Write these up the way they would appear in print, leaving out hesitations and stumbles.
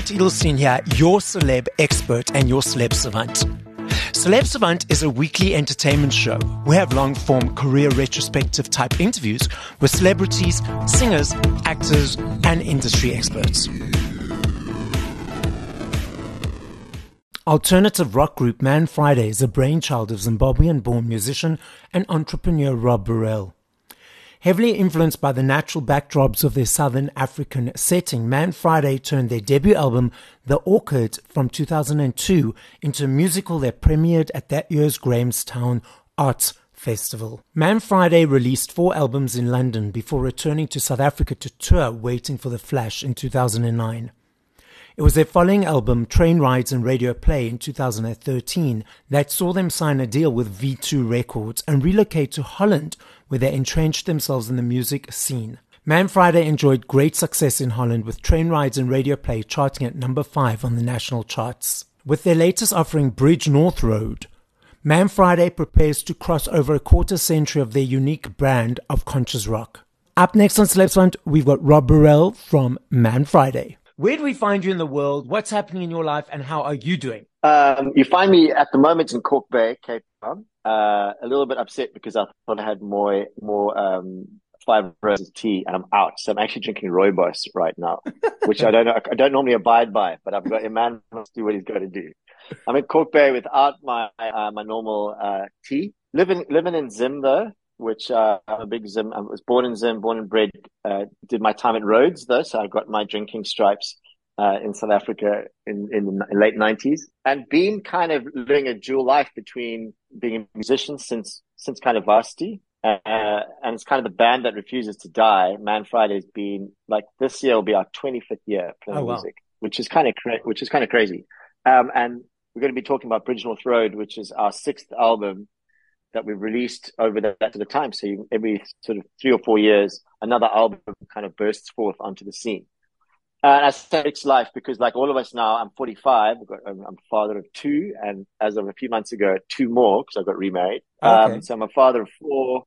Garrett Edelstein here, your celeb expert and your celeb savant. Celeb Savant is a weekly entertainment show. We have long-form career retrospective type interviews with celebrities, singers, actors, and industry experts. Alternative rock group Man Friday is a brainchild of Zimbabwean-born musician and entrepreneur Rob Burrell. Heavily influenced by the natural backdrops of their Southern African setting, Man Friday turned their debut album, The Orchid, from 2002 into a musical that premiered at that year's Grahamstown Arts Festival. Man Friday released 4 albums in London before returning to South Africa to tour Waiting for the Flash in 2009. It was their following album, Train Rides and Radio Play, in 2013 that saw them sign a deal with V2 Records and relocate to Holland, where they entrenched themselves in the music scene. Man Friday enjoyed great success in Holland, with Train Rides and Radio Play charting at number 5 on the national charts. With their latest offering, Bridge North Road, Man Friday prepares to cross over a quarter century of their unique brand of conscious rock. Up next on Celeb Savant, we've got Rob Burrell from Man Friday. Where do we find you in the world? What's happening in your life, and how are you doing? You find me at the moment in Cork Bay, Cape Town. A little bit upset because I thought I had more 5 roses tea, and I'm out. So I'm actually drinking rooibos right now, which I don't normally abide by, but I've got a man who must do what he's got to do. I'm in Cork Bay without my normal tea. Living in Zim though, which I'm a big Zim. I was born in Zim, born and bred. Did my time at Rhodes, though, so I got my drinking stripes in South Africa in the late 90s. And been kind of living a dual life between being a musician since kind of varsity, and it's kind of the band that refuses to die. Man Friday's been, like, this year will be our 25th year playing music, which is kind of crazy. And we're going to be talking about Bridge North Road, which is our 6th album that we've released over that sort of time. So every sort of 3 or 4 years, another album kind of bursts forth onto the scene. And I say it's life because, like all of us now, I'm 45. I'm a father of 2. And as of a few months ago, 2 more because I got remarried. Okay. So I'm a father of 4.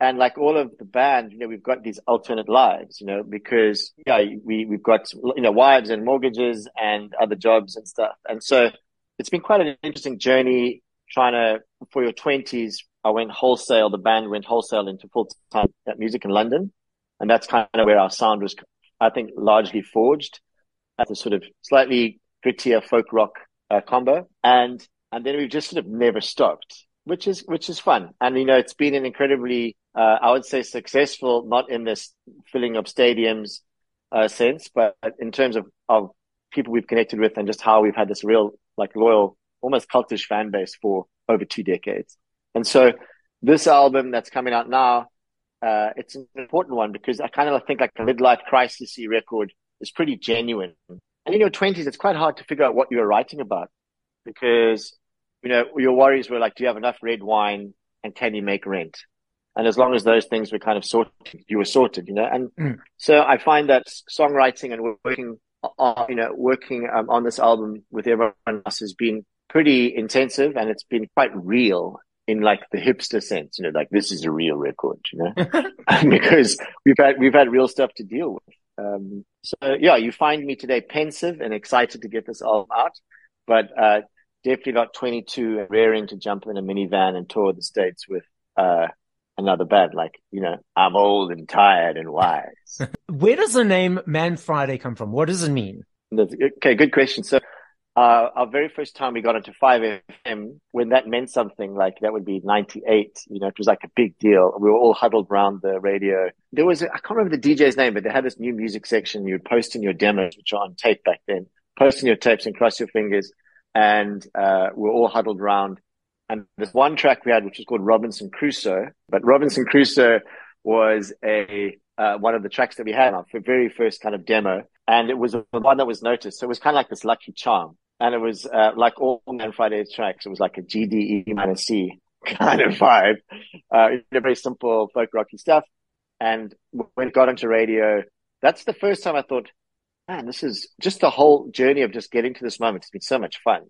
And like all of the band, we've got these alternate lives, because we've got, wives and mortgages and other jobs and stuff. And so it's been quite an interesting journey. For your 20s, the band went wholesale into full-time music in London. And that's kind of where our sound was, I think, largely forged as a sort of slightly grittier folk rock combo. And then we've just sort of never stopped, which is fun. And, it's been an incredibly, I would say, successful, not in this filling of stadiums sense, but in terms of people we've connected with and just how we've had this real, like, loyal, almost cultish fan base for over 2 decades. And so this album that's coming out now, it's an important one because I kind of think like a midlife crisis-y record is pretty genuine. And in your 20s, it's quite hard to figure out what you were writing about because, your worries were like, do you have enough red wine and can you make rent? And as long as those things were kind of sorted, you were sorted, And so I find that songwriting and working on this album with everyone else has been pretty intensive, and it's been quite real in like the hipster sense, like this is a real record, because we've had real stuff to deal with. You find me today pensive and excited to get this album out, but definitely not 22 and raring to jump in a minivan and tour the States with another band. I'm old and tired and wise. Where does the name Man Friday come from? What does it mean? Okay, good question. So our very first time we got into 5 FM, when that meant something, like that would be 98, it was like a big deal. We were all huddled around the radio. There was, I can't remember the DJ's name, but they had this new music section. You would post in your demos, which are on tape back then, post in your tapes and cross your fingers. And we were all huddled around. And this one track we had, which was called Robinson Crusoe. But Robinson Crusoe was one of the tracks that we had on for very first kind of demo. And it was the one that was noticed. So it was kind of like this lucky charm. And it was like all Man Friday's tracks. It was like a G, D, E minus C kind of vibe. Very simple folk rocky stuff. And when it got onto radio, that's the first time I thought, man, this is just the whole journey of just getting to this moment. It's been so much fun.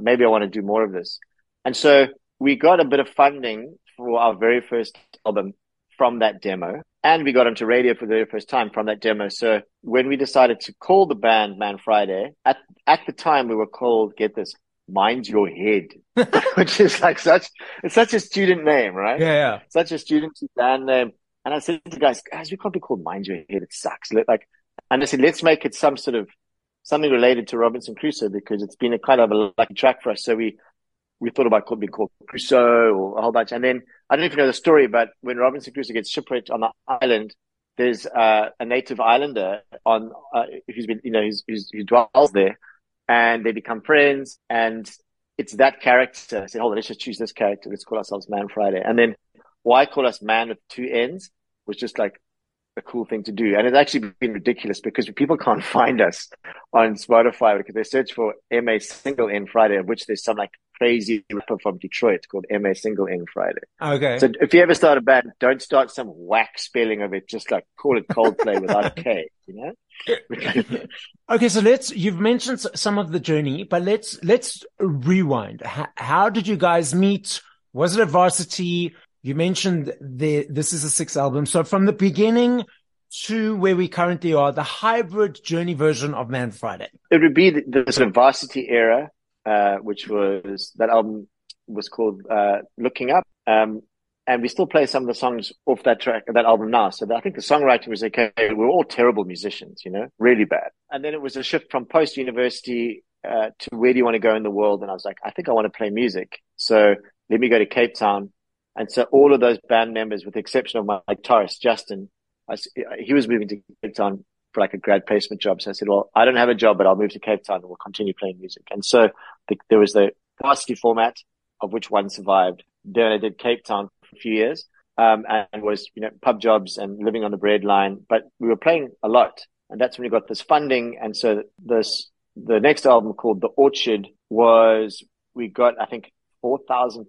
Maybe I want to do more of this. And so we got a bit of funding for our very first album from that demo, and we got onto radio for the very first time from that demo. So when we decided to call the band Man Friday, at the time we were called, get this, Mind Your Head, which is like it's such a student name, right? Yeah. Such a student band name. And I said to the guys, we can't be called Mind Your Head. It sucks. And I said, let's make it some sort of something related to Robinson Crusoe, because it's been a kind of a lucky track for us. So we thought about being called Crusoe or a whole bunch. And then I don't even know the story, but when Robinson Crusoe gets shipwrecked on the island, there's a native islander on who's been, who dwells there, and they become friends. And it's that character. I said, hold on, let's just choose this character. Let's call ourselves Man Friday. And then why call us Man with two N's was just like a cool thing to do. And it's actually been ridiculous because people can't find us on Spotify because they search for MA Single N Friday, of which there's some like crazy rapper from Detroit called MA Single N Friday. Okay. So if you ever start a band, don't start some whack spelling of it. Just like call it Coldplay without K, you know? Okay. So you've mentioned some of the journey, but let's rewind. How did you guys meet? Was it a varsity? You mentioned this is a sixth album. So from the beginning to where we currently are, the hybrid journey version of Man Friday. It would be the sort of varsity era, which was, that album was called Looking Up. And we still play some of the songs off that track, that album now. So I think the songwriting was okay. We were all terrible musicians, really bad. And then it was a shift from post-university to where do you want to go in the world? And I was like, I think I want to play music. So let me go to Cape Town. And so all of those band members, with the exception of my guitarist, Justin, he was moving to Cape Town for like a grad placement job. So I said, well, I don't have a job, but I'll move to Cape Town and we'll continue playing music. And so there was the varsity format, of which one survived. Then I did Cape Town for a few years, and was, pub jobs and living on the bread line. But we were playing a lot. And that's when we got this funding. And so the next album called The Orchid was, we got, I think, £4,000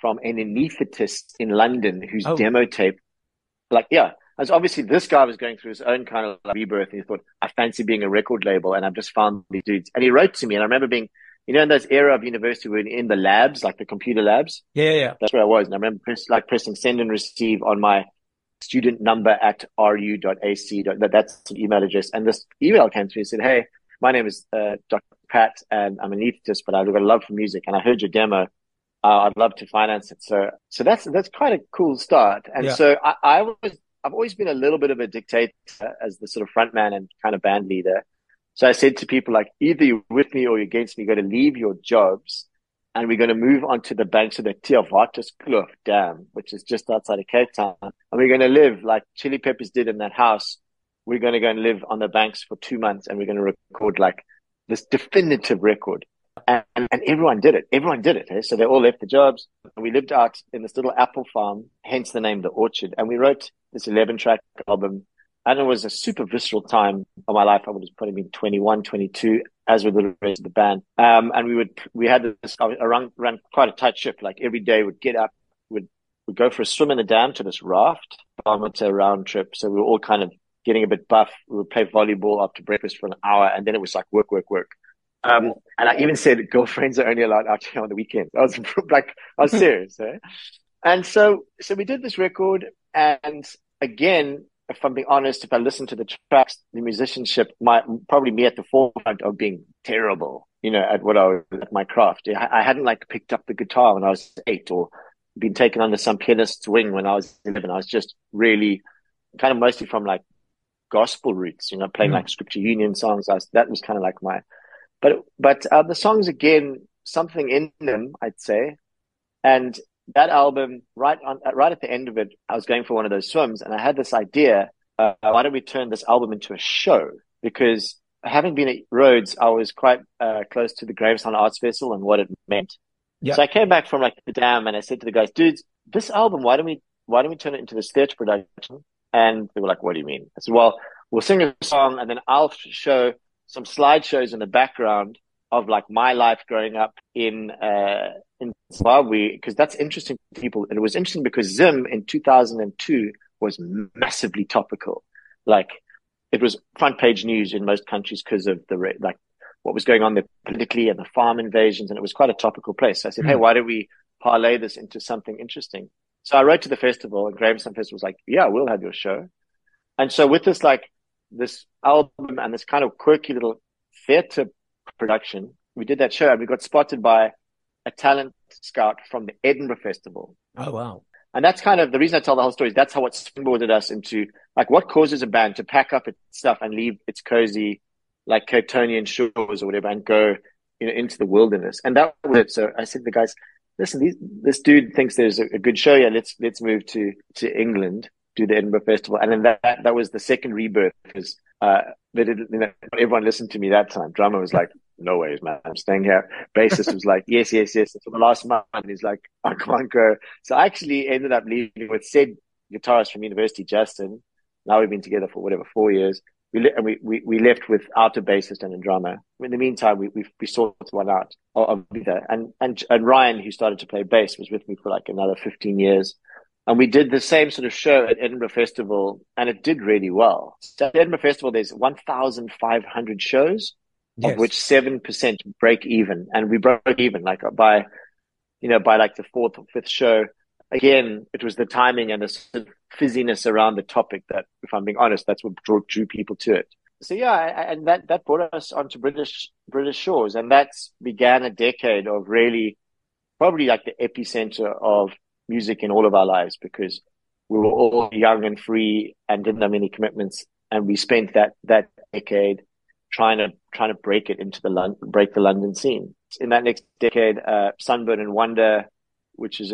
from an anaesthetist in London whose demo tape, as obviously this guy was going through his own kind of rebirth, and he thought, I fancy being a record label, and I've just found these dudes. And he wrote to me, and I remember being, in those era of university when in the labs, like the computer labs. Yeah. That's where I was, and I remember pressing send and receive on my student number at ru.ac. That's an email address, and this email came to me and said, hey, my name is Dr. Pat, and I'm an anaesthetist, but I've got a love for music, and I heard your demo. I'd love to finance it. So that's quite a cool start. And so I've always been a little bit of a dictator as the sort of frontman and kind of band leader. So I said to people, like, either you're with me or you're against me. You're going to leave your jobs, and we're going to move onto the banks of the Tia Vatis Kloof Dam, which is just outside of Cape Town, and we're going to live like Chili Peppers did in that house. We're going to go and live on the banks for 2 months, and we're going to record like this definitive record. And everyone did it. Hey? So they all left the jobs. And we lived out in this little apple farm, hence the name The Orchid. And we wrote this 11-track album. And it was a super visceral time of my life. I would have probably been 21, 22, as with the rest of the band. And we had this, I ran quite a tight ship. Like every day we'd get up, we'd go for a swim in the dam to this raft, kilometer round trip. So we were all kind of getting a bit buff. We would play volleyball after breakfast for an hour, and then it was like work. And I even said girlfriends are only allowed out here on the weekends. I was serious. Eh? And so we did this record. And again, if I'm being honest, if I listen to the tracks, the musicianship, probably me at the forefront of being terrible, at my craft. I hadn't like picked up the guitar when I was 8, or been taken under some pianist's wing when I was 11. I was just really kind of mostly from like gospel roots, playing like scripture union songs. That was kind of like my, but the songs, again, something in them, I'd say. And that album, right at the end of it, I was going for one of those swims, and I had this idea, why don't we turn this album into a show? Because having been at Rhodes, I was quite close to the Grahamstown Arts Festival and what it meant. Yeah. So I came back from like the dam, and I said to the guys, dudes, this album, why don't we turn it into this theatre production? And they were like, what do you mean? I said, well, we'll sing a song, and then I'll show some slideshows in the background of like my life growing up in Swabi, because that's interesting to people. And it was interesting because Zim in 2002 was massively topical. Like it was front page news in most countries because of the like what was going on there politically and the farm invasions. And it was quite a topical place. So I said, hey, why don't we parlay this into something interesting? So I wrote to the festival, and Grahamstown Festival was like, yeah, we'll have your show. And so with this, like, this album and this kind of quirky little theatre production, we did that show, and we got spotted by a talent scout from the Edinburgh Festival. Oh, wow. And that's kind of the reason I tell the whole story is that's how it springboarded us into, like, what causes a band to pack up its stuff and leave its cozy, like, Catonian shores or whatever, and go, you know, into the wilderness. And that was it. So I said to the guys, listen, this dude thinks there's a good show. Yeah, let's move to England, do the Edinburgh Festival. And then that was the second rebirth, because everyone listened to me that time. Drummer was like, no ways, man, I'm staying here. Bassist was like, yes. And for the last month, he's like, I can't go. So I actually ended up leaving with said guitarist from university, Justin. Now we've been together for whatever, 4 years. We left without a bassist and a drummer. In the meantime, we sorted one out of either. And Ryan, who started to play bass, was with me for like another 15 years. And we did the same sort of show at Edinburgh Festival, and it did really well. So at Edinburgh Festival, there's 1,500 shows, yes, of which 7% break even. And we broke even, like, by like the fourth or fifth show. Again, it was the timing and the sort of fizziness around the topic that, if I'm being honest, that's what drew people to it. So yeah, and that brought us onto British shores, and that began a decade of really probably like the epicenter of music in all of our lives, because we were all young and free and didn't have any commitments, and we spent that decade trying to break the London scene. In that next decade, Sunburn and Wonder, which is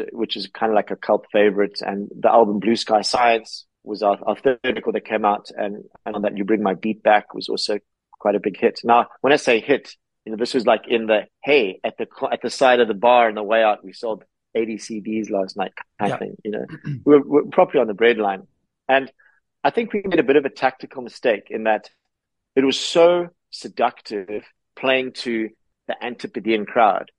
kind of like a cult favorite. And the album Blue Sky Science was our third record that came out. And on that, You Bring My Beat Back was also quite a big hit. Now, when I say hit, you know, this was like in the, hey, at the side of the bar on the way out, we sold 80 CDs last night kind of thing, you know. We're properly on the breadline. And I think we made a bit of a tactical mistake in that it was so seductive playing to the Antipodean crowd.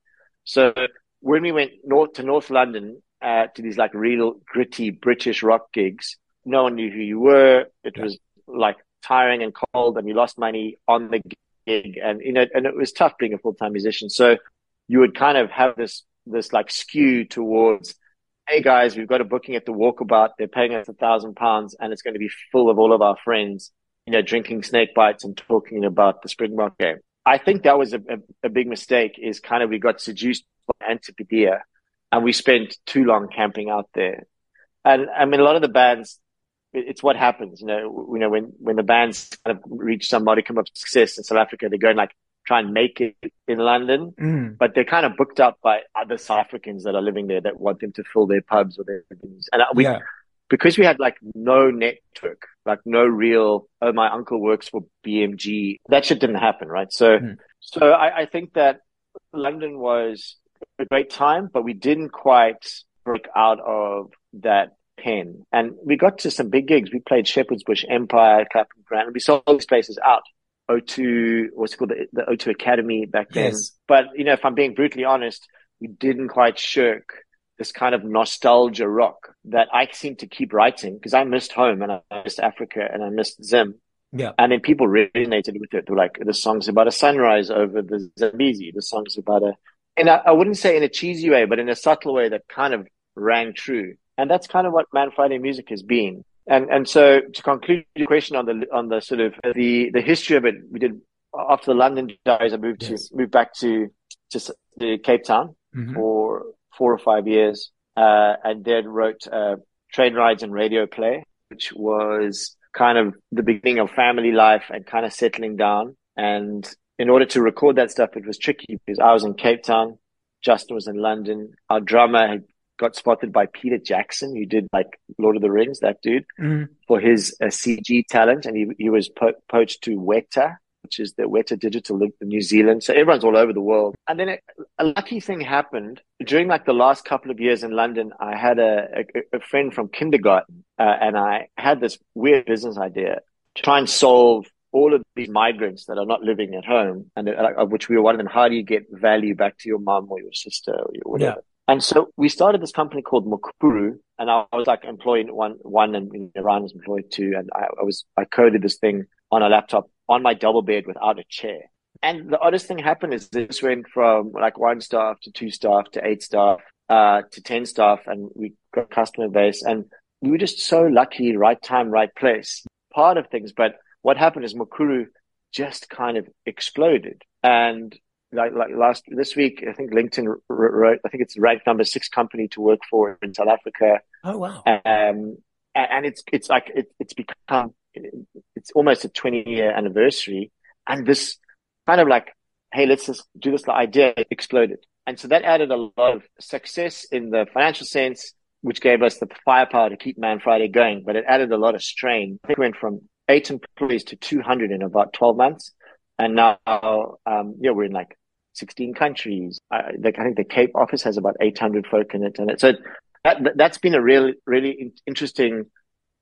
So when we went to North London, to these like real gritty British rock gigs, no one knew who you were. It was like tiring and cold, and you lost money on the gig, and, you know, and it was tough being a full-time musician. So you would kind of have this like skew towards, hey guys, we've got a booking at the Walkabout. They're paying us £1,000, and it's going to be full of all of our friends, you know, drinking snake bites and talking about the Springbok game. I think that was a big mistake, is kind of we got seduced by Antipodean, and we spent too long camping out there. And I mean, a lot of the bands, it's what happens, you know, when the bands kind of reach some modicum of success in South Africa, they go and like try and make it in London, but they're kind of booked up by other South Africans that are living there that want them to fill their pubs or their things. And because we had like no network, like no real, oh, my uncle works for BMG. That shit didn't happen, right? So I think that London was a great time, but we didn't quite break out of that pen. And we got to some big gigs. We played Shepherd's Bush Empire, Clapham Grand, and we sold these places out. O2, what's it called? The O2 Academy back then. Yes. But, you know, if I'm being brutally honest, we didn't quite shirk this kind of nostalgia rock that I seem to keep writing, because I missed home, and I missed Africa, and I missed Zim. Yeah. And then people resonated with it. They were like, the song's about a sunrise over the Zambezi. The song's about I wouldn't say in a cheesy way, but in a subtle way that kind of rang true. And that's kind of what Man Friday music has been. And so to conclude the question on the sort of the history of it, we did after the London Diaries, I moved back to Cape Town for 4 or 5 years, and then wrote Train Rides and Radio Play, which was kind of the beginning of family life and kind of settling down. And in order to record that stuff, it was tricky because I was in Cape Town, Justin was in London, our drummer had got spotted by Peter Jackson, who did like Lord of the Rings, that dude, for his CG talent. And he was poached to Weta, which is the Weta Digital Link in New Zealand. So everyone's all over the world. And then a lucky thing happened. During like the last couple of years in London, I had a friend from kindergarten, and I had this weird business idea to try and solve all of these migrants that are not living at home, and of which we were one of them. How do you get value back to your mom or your sister or your whatever? Yeah. And so we started this company called Mukuru, and I was like employee one, and, you know, Ryan was employee two, and I coded this thing on a laptop on my double bed without a chair. And the oddest thing happened is this went from like one staff to two staff to eight staff to 10 staff, and we got a customer base, and we were just so lucky, right time, right place, part of things. But what happened is Mukuru just kind of exploded. And this week, I think LinkedIn wrote, I think it's ranked number 6 company to work for in South Africa. Oh, wow. And it's almost a 20-year anniversary. And this kind of like, hey, let's just do this idea, it exploded. And so that added a lot of success in the financial sense, which gave us the firepower to keep Man Friday going. But it added a lot of strain. I think we went from 8 employees to 200 in about 12 months. And now, we're in like 16 countries. I think the Cape office has about 800 folk in it. And so that's been a really interesting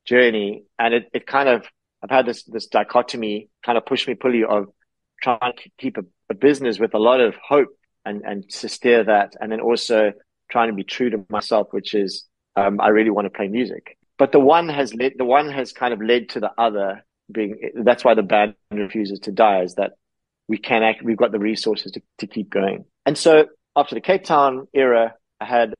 journey. And it kind of, I've had this dichotomy, kind of push me, pull you, of trying to keep a business with a lot of hope and to steer that. And then also trying to be true to myself, which is, I really want to play music. But the one has kind of led to the other. That's why the band refuses to die, is that we've got the resources to keep going. And so after the Cape Town era, I had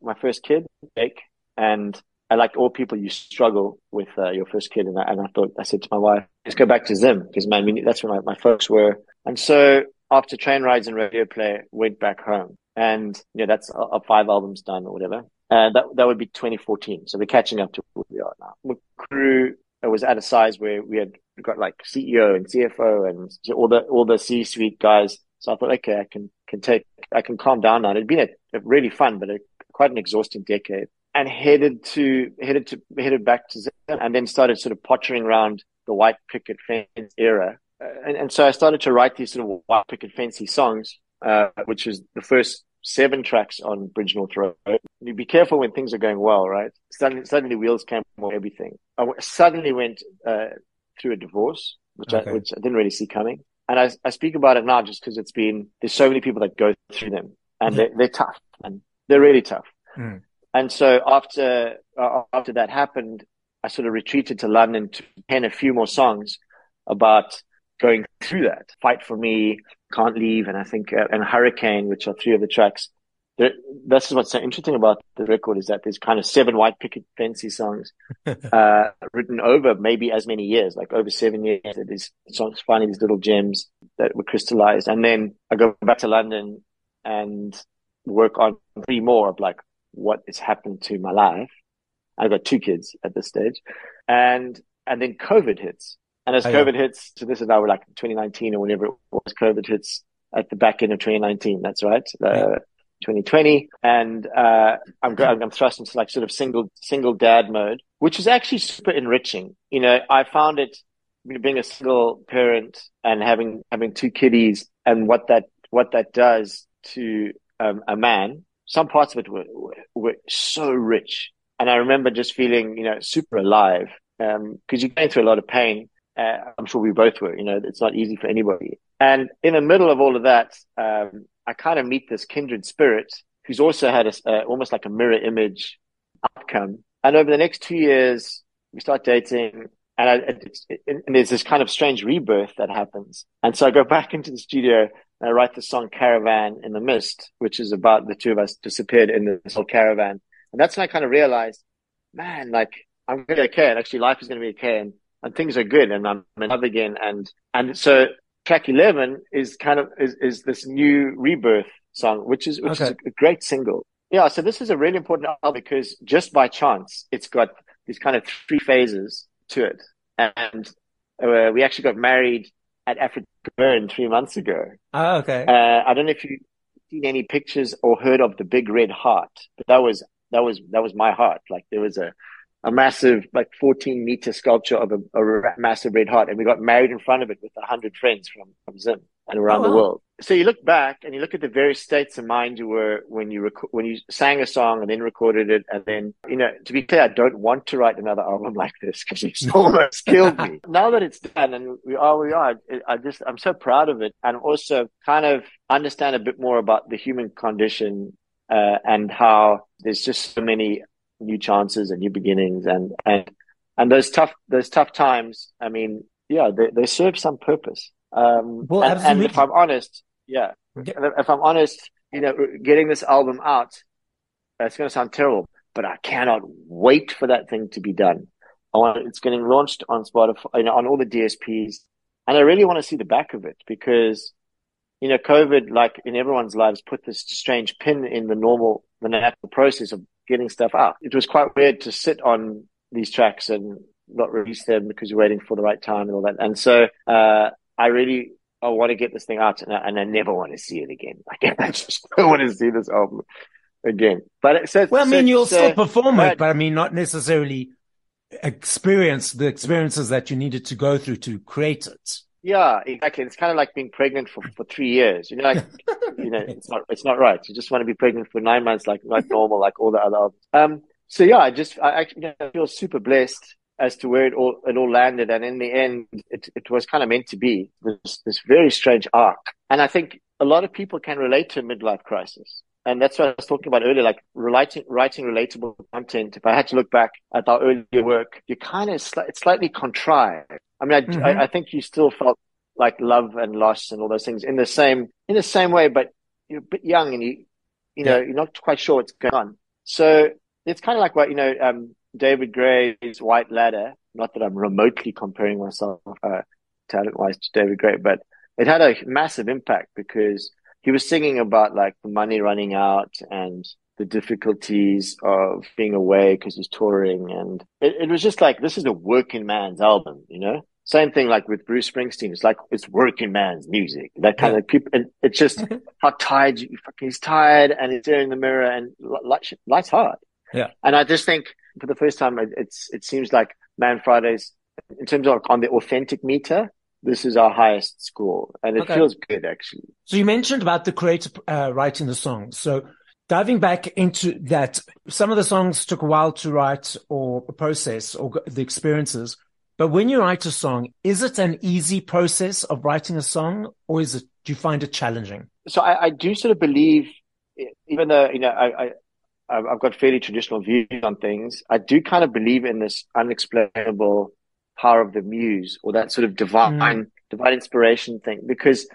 my first kid, Jake, and I, like all people, you struggle with your first kid. And I said to my wife, let's go back to Zim, because that's where my folks were. And so after Train Rides and Radio Play, went back home, and that's 5 albums done or whatever. That would be 2014. So we're catching up to where we are now. It was at a size where we had got like CEO and CFO and all the C-suite guys. So I thought, okay, I can calm down now. And it'd been a really fun, but quite an exhausting decade. And headed back to Zim, and then started sort of pottering around the white picket fence era. And so I started to write these sort of white picket fencey songs, which was the first 7 tracks on Bridge North Road. You be careful when things are going well, right? Suddenly wheels came off everything. I suddenly went through a divorce, which I didn't really see coming. And I speak about it now just because there's so many people that go through them, and they're tough, and they're really tough. Mm. And so after that happened, I sort of retreated to London to pen a few more songs about going through that. Fight for Me, Can't Leave, and I think and Hurricane, which are 3 of the tracks. This is what's so interesting about the record, is that there's kind of 7 white picket fancy songs written over maybe as many years, like over 7 years. These songs, finding these little gems that were crystallized. And then I go back to London and work on 3 more of like what has happened to my life. I've got 2 kids at this stage, and then COVID hits. And as COVID hits, so this is now like 2019 or whenever it was, COVID hits at the back end of 2019. That's right. 2020. And, I'm thrust into like sort of single dad mode, which is actually super enriching. I found it, being a single parent and having 2 kiddies, and what that does to a man. Some parts of it were so rich. And I remember just feeling, super alive. 'Cause you're going through a lot of pain. I'm sure we both were, it's not easy for anybody. And in the middle of all of that, I kind of meet this kindred spirit who's also had almost like a mirror image outcome. And over the next 2 years, we start dating, and there's this kind of strange rebirth that happens. And so I go back into the studio and I write the song Caravan in the Mist, which is about the 2 of us disappeared in this whole caravan. And that's when I kind of realized, man, like I'm going to be okay. And actually life is going to be okay. And things are good, and I'm in love again. And so track 11 is kind of, is this new rebirth song, which is a great single. Yeah. So this is a really important album because just by chance, it's got these kind of 3 phases to it. And we actually got married at AfricaBurn 3 months ago. Oh, okay. I don't know if you've seen any pictures or heard of the big red heart, but that was my heart. Like there was a massive, like 14-meter sculpture of a massive red heart. And we got married in front of it with 100 friends from Zim and around the world. So you look back and you look at the various states of mind you were when you sang a song and then recorded it. And then, to be clear, I don't want to write another album like this because it's almost killed me. Now that it's done and we are, I'm so proud of it. And also kind of understand a bit more about the human condition, and how there's just so many new chances and new beginnings, and those tough times. They serve some purpose. If I'm honest, getting this album out It's going to sound terrible, but I cannot wait for that thing to be done. It's getting launched on Spotify, on all the DSPs. And I really want to see the back of it because, you know, COVID, like in everyone's lives, put this strange pin in the natural process of getting stuff out. It was quite weird to sit on these tracks and not release them because you're waiting for the right time and all that. And so, I want to get this thing out, and I never want to see it again. Like, I just don't want to see this album again. But it says, you'll still perform it, but I mean, not necessarily experience the experiences that you needed to go through to create it. Yeah, exactly. It's kind of like being pregnant for 3 years. You know, like, it's not right. You just want to be pregnant for 9 months, like normal, like all the other albums. So yeah, I feel super blessed as to where it all landed. And in the end, it was kind of meant to be this very strange arc. And I think a lot of people can relate to a midlife crisis. And that's what I was talking about earlier, like writing relatable content. If I had to look back at our earlier work, you kind of, it's slightly contrived. I mean, I think you still felt like love and loss and all those things in the same way, but you're a bit young and you know, you're not quite sure what's going on. So it's kind of like what, David Gray's White Ladder, not that I'm remotely comparing myself talent-wise to David Gray, but it had a massive impact because he was singing about like the money running out and the difficulties of being away because he's touring. And it was just like, this is a working man's album, you know? Same thing like with Bruce Springsteen. It's like, it's working man's music. That kind of people, and it's just how tired he's tired and he's staring in the mirror and life's hard. Yeah. And I just think for the first time, it seems like Man Fridays, in terms of on the authentic meter, this is our highest score, and it feels good, actually. So you mentioned about the creator writing the songs. So diving back into that, some of the songs took a while to write or process or the experiences. But when you write a song, is it an easy process of writing a song, or do you find it challenging? So I do sort of believe, even though I've got fairly traditional views on things, I do kind of believe in this unexplainable power of the muse, or that sort of divine inspiration thing, because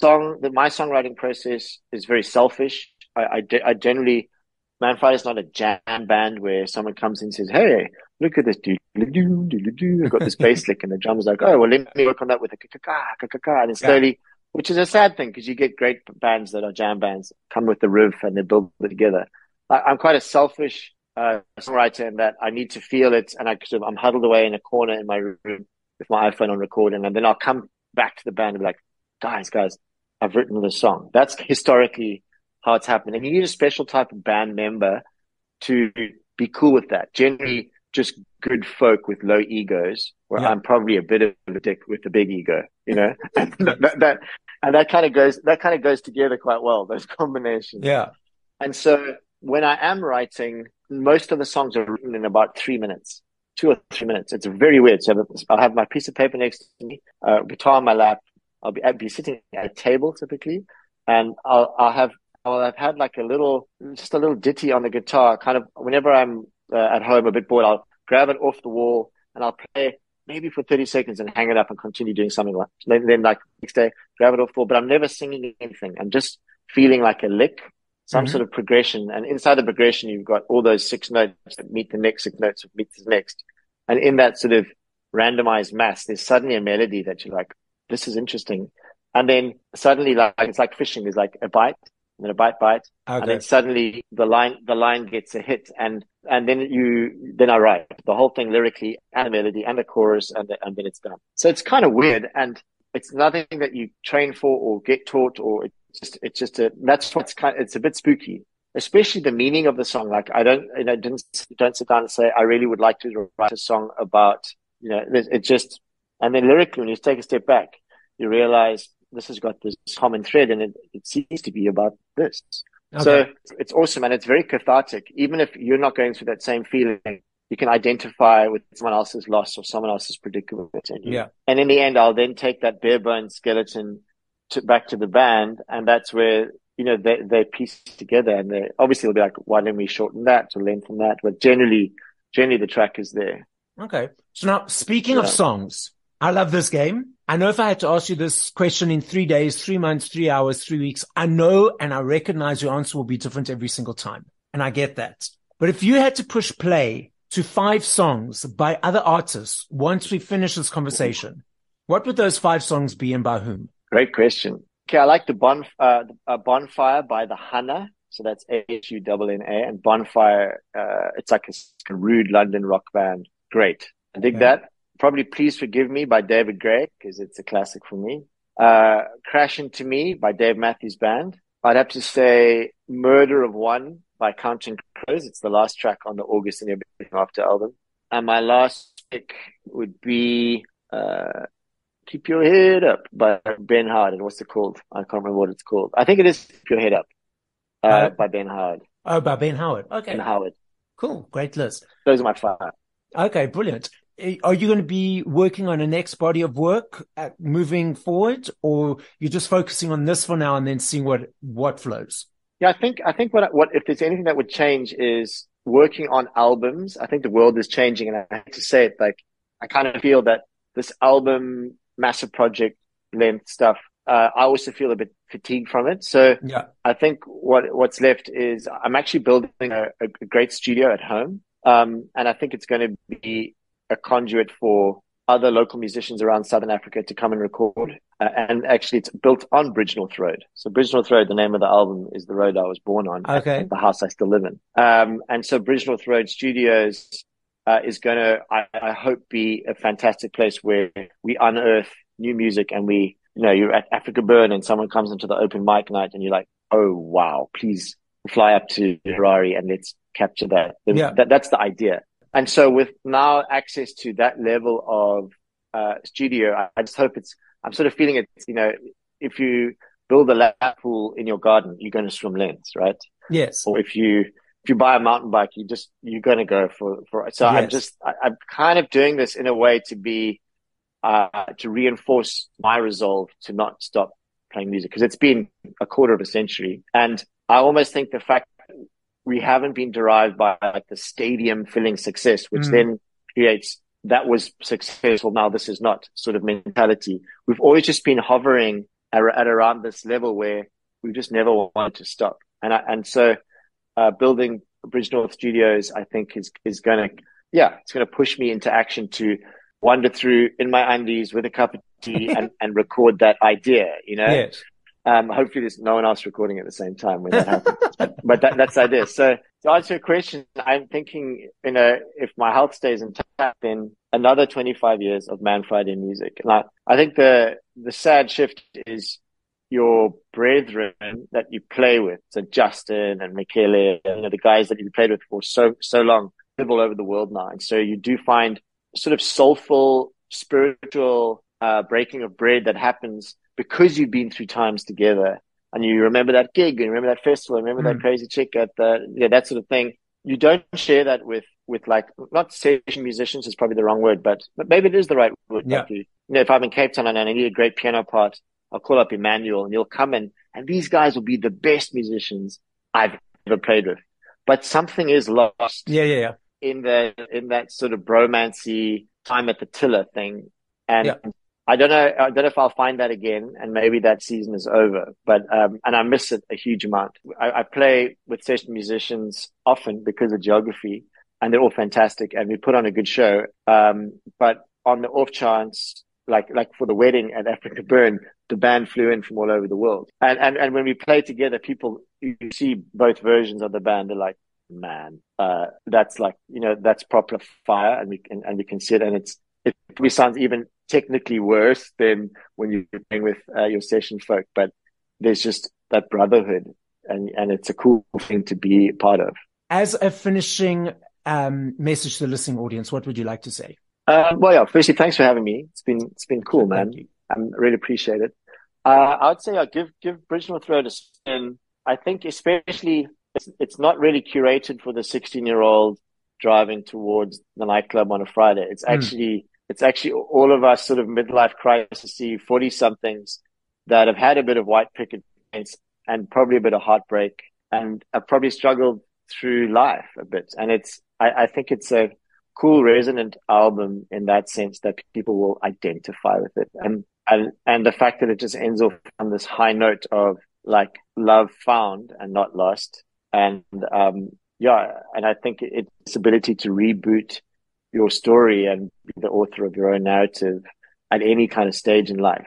my songwriting process is very selfish. I generally, Man Friday is not a jam band where someone comes in and says, hey, look at this, I've got this bass lick, and the drummer's like, oh, well, let me work on that with a ka-ka-ka, and it's slowly, which is a sad thing, because you get great bands that are jam bands, come with the riff, and they build it together. I'm quite a selfish songwriter in that I need to feel it, and I'm huddled away in a corner in my room with my iPhone on recording, and then I'll come back to the band and be like, guys, I've written this song. That's historically how it's happened. And you need a special type of band member to be cool with that. Generally, just good folk with low egos, where I'm probably a bit of a dick with a big ego, you know? and that kind of goes together quite well, those combinations. Yeah. And so when I am writing, most of the songs are written in about 3 minutes, 2 or 3 minutes. It's very weird. So I'll have my piece of paper next to me, guitar on my lap. I'd be sitting at a table typically, and I'll have had like a little ditty on the guitar. Kind of whenever I'm at home a bit bored, I'll grab it off the wall and I'll play maybe for 30 seconds and hang it up and continue doing something like that. Then like next day, grab it off the wall. But I'm never singing anything. I'm just feeling like a lick. Some sort of progression, and inside the progression, you've got all those 6 notes that meet the next 6 notes that meet the next. And in that sort of randomized mass, there's suddenly a melody that you're like, this is interesting. And then suddenly, like, it's like fishing. There's like a bite and then a bite. Okay. And then suddenly the line gets a hit. And then I write the whole thing lyrically and the melody and the chorus and then it's done. So it's kind of weird. And it's nothing that you train for or get taught, or it's a bit spooky, especially the meaning of the song. Like I didn't sit down and say, I really would like to write a song about, and then lyrically, when you take a step back, you realize this has got this common thread and it seems to be about this. Okay. So it's awesome. And it's very cathartic. Even if you're not going through that same feeling, you can identify with someone else's loss or someone else's predicament. And in the end, I'll then take that bare bone skeleton back to the band, and that's where they piece together, and they obviously will be like, why don't we shorten that or lengthen that? But generally the track is there. Okay, so now speaking of songs, I love this game. I know if I had to ask you this question in 3 days, 3 months, 3 hours, 3 weeks, I know and I recognize your answer will be different every single time. and I get that. But if you had to push play to 5 songs by other artists once we finish this conversation, what would those 5 songs be and by whom? Great question. Okay, I like the Bonfire by The Hunna. So that's Hunna. And Bonfire, it's like a rude London rock band. Great. I dig that. Probably Please Forgive Me by David Gray, because it's a classic for me. Crash Into Me by Dave Matthews Band. I'd have to say Murder of One by Counting Crows. It's the last track on the August and Everything After album. And my last pick would be Keep Your Head Up by Ben Howard. And what's it called? I can't remember what it's called. I think it is Keep Your Head Up by Ben Howard. Oh, by Ben Howard. Okay. Ben Howard. Cool. Great list. Those are my 5. Okay, brilliant. Are you going to be working on a next body of work moving forward, or you're just focusing on this for now and then seeing what flows? Yeah, I think what if there's anything that would change is working on albums. I think the world is changing, and I have to say it, like, I kind of feel that this album, massive project length stuff, I also feel a bit fatigued from it. So yeah. I think what's left is I'm actually building a great studio at home. And I think it's going to be a conduit for other local musicians around Southern Africa to come and record. And actually, it's built on Bridge North Road. So Bridge North Road, the name of the album, is the road I was born on. Okay. The house I still live in. And so Bridge North Road Studios is going to, I hope, be a fantastic place where we unearth new music and we, you know, you're at AfricaBurn and someone comes into the open mic night and you're like, oh, wow, please fly up to Harare and let's capture that. Yeah. That's the idea. And so with now access to that level of studio, I just hope I'm sort of feeling it, you know, if you build a lap pool in your garden, you're going to swim lanes, right? Yes. Or if you buy a mountain bike, you're going to go for it. So yes. I'm kind of doing this in a way to be, to reinforce my resolve to not stop playing music, because it's been 25 years. And I almost think the fact we haven't been derived by like the stadium filling success, which then creates that was successful. Now this is not sort of mentality. We've always just been hovering at around this level where we've just never wanted to stop. And so building Bridge North Studios, I think it's going to push me into action to wander through in my undies with a cup of tea and record that idea, you know? Yes. Hopefully there's no one else recording at the same time when that happens, but that's the idea. So to answer your question, I'm thinking, you know, if my health stays intact, then another 25 years of Man Friday music. And I think the sad shift is your brethren that you play with. So Justin and Michele, you know, the guys that you played with for so long live all over the world now. And so you do find sort of soulful, spiritual, breaking of bread that happens because you've been through times together and you remember that gig and remember that festival and remember that crazy chick at that sort of thing. You don't share that with like, not session musicians is probably the wrong word, but maybe it is the right word. Yeah. You know, if I'm in Cape Town and I need a great piano part, I'll call up Emmanuel and he'll come in and these guys will be the best musicians I've ever played with. But something is lost. Yeah. In that sort of bromancy time at the tiller thing. And I don't know if I'll find that again, and maybe that season is over, but, and I miss it a huge amount. I play with session musicians often because of geography, and they're all fantastic and we put on a good show. But on the off chance, like for the wedding at AfricaBurn, the band flew in from all over the world. And when we play together, people, you see both versions of the band, they're like, man, that's like, you know, that's proper fire, and we can see it, and it probably sounds even technically worse than when you're playing with your session folk, but there's just that brotherhood, and it's a cool thing to be part of. As a finishing message to the listening audience, what would you like to say? Firstly, thanks for having me. It's been cool, man. I really appreciate it. I would say give Bridge North Road a spin. I think especially it's not really curated for the 16-year-old driving towards the nightclub on a Friday. It's actually all of us sort of midlife crisis 40-somethings that have had a bit of white picket fence and probably a bit of heartbreak and have probably struggled through life a bit. And I think it's a cool resonant album in that sense that people will identify with it. And the fact that it just ends off on this high note of like love found and not lost. And yeah, and I think it's ability to reboot your story and be the author of your own narrative at any kind of stage in life.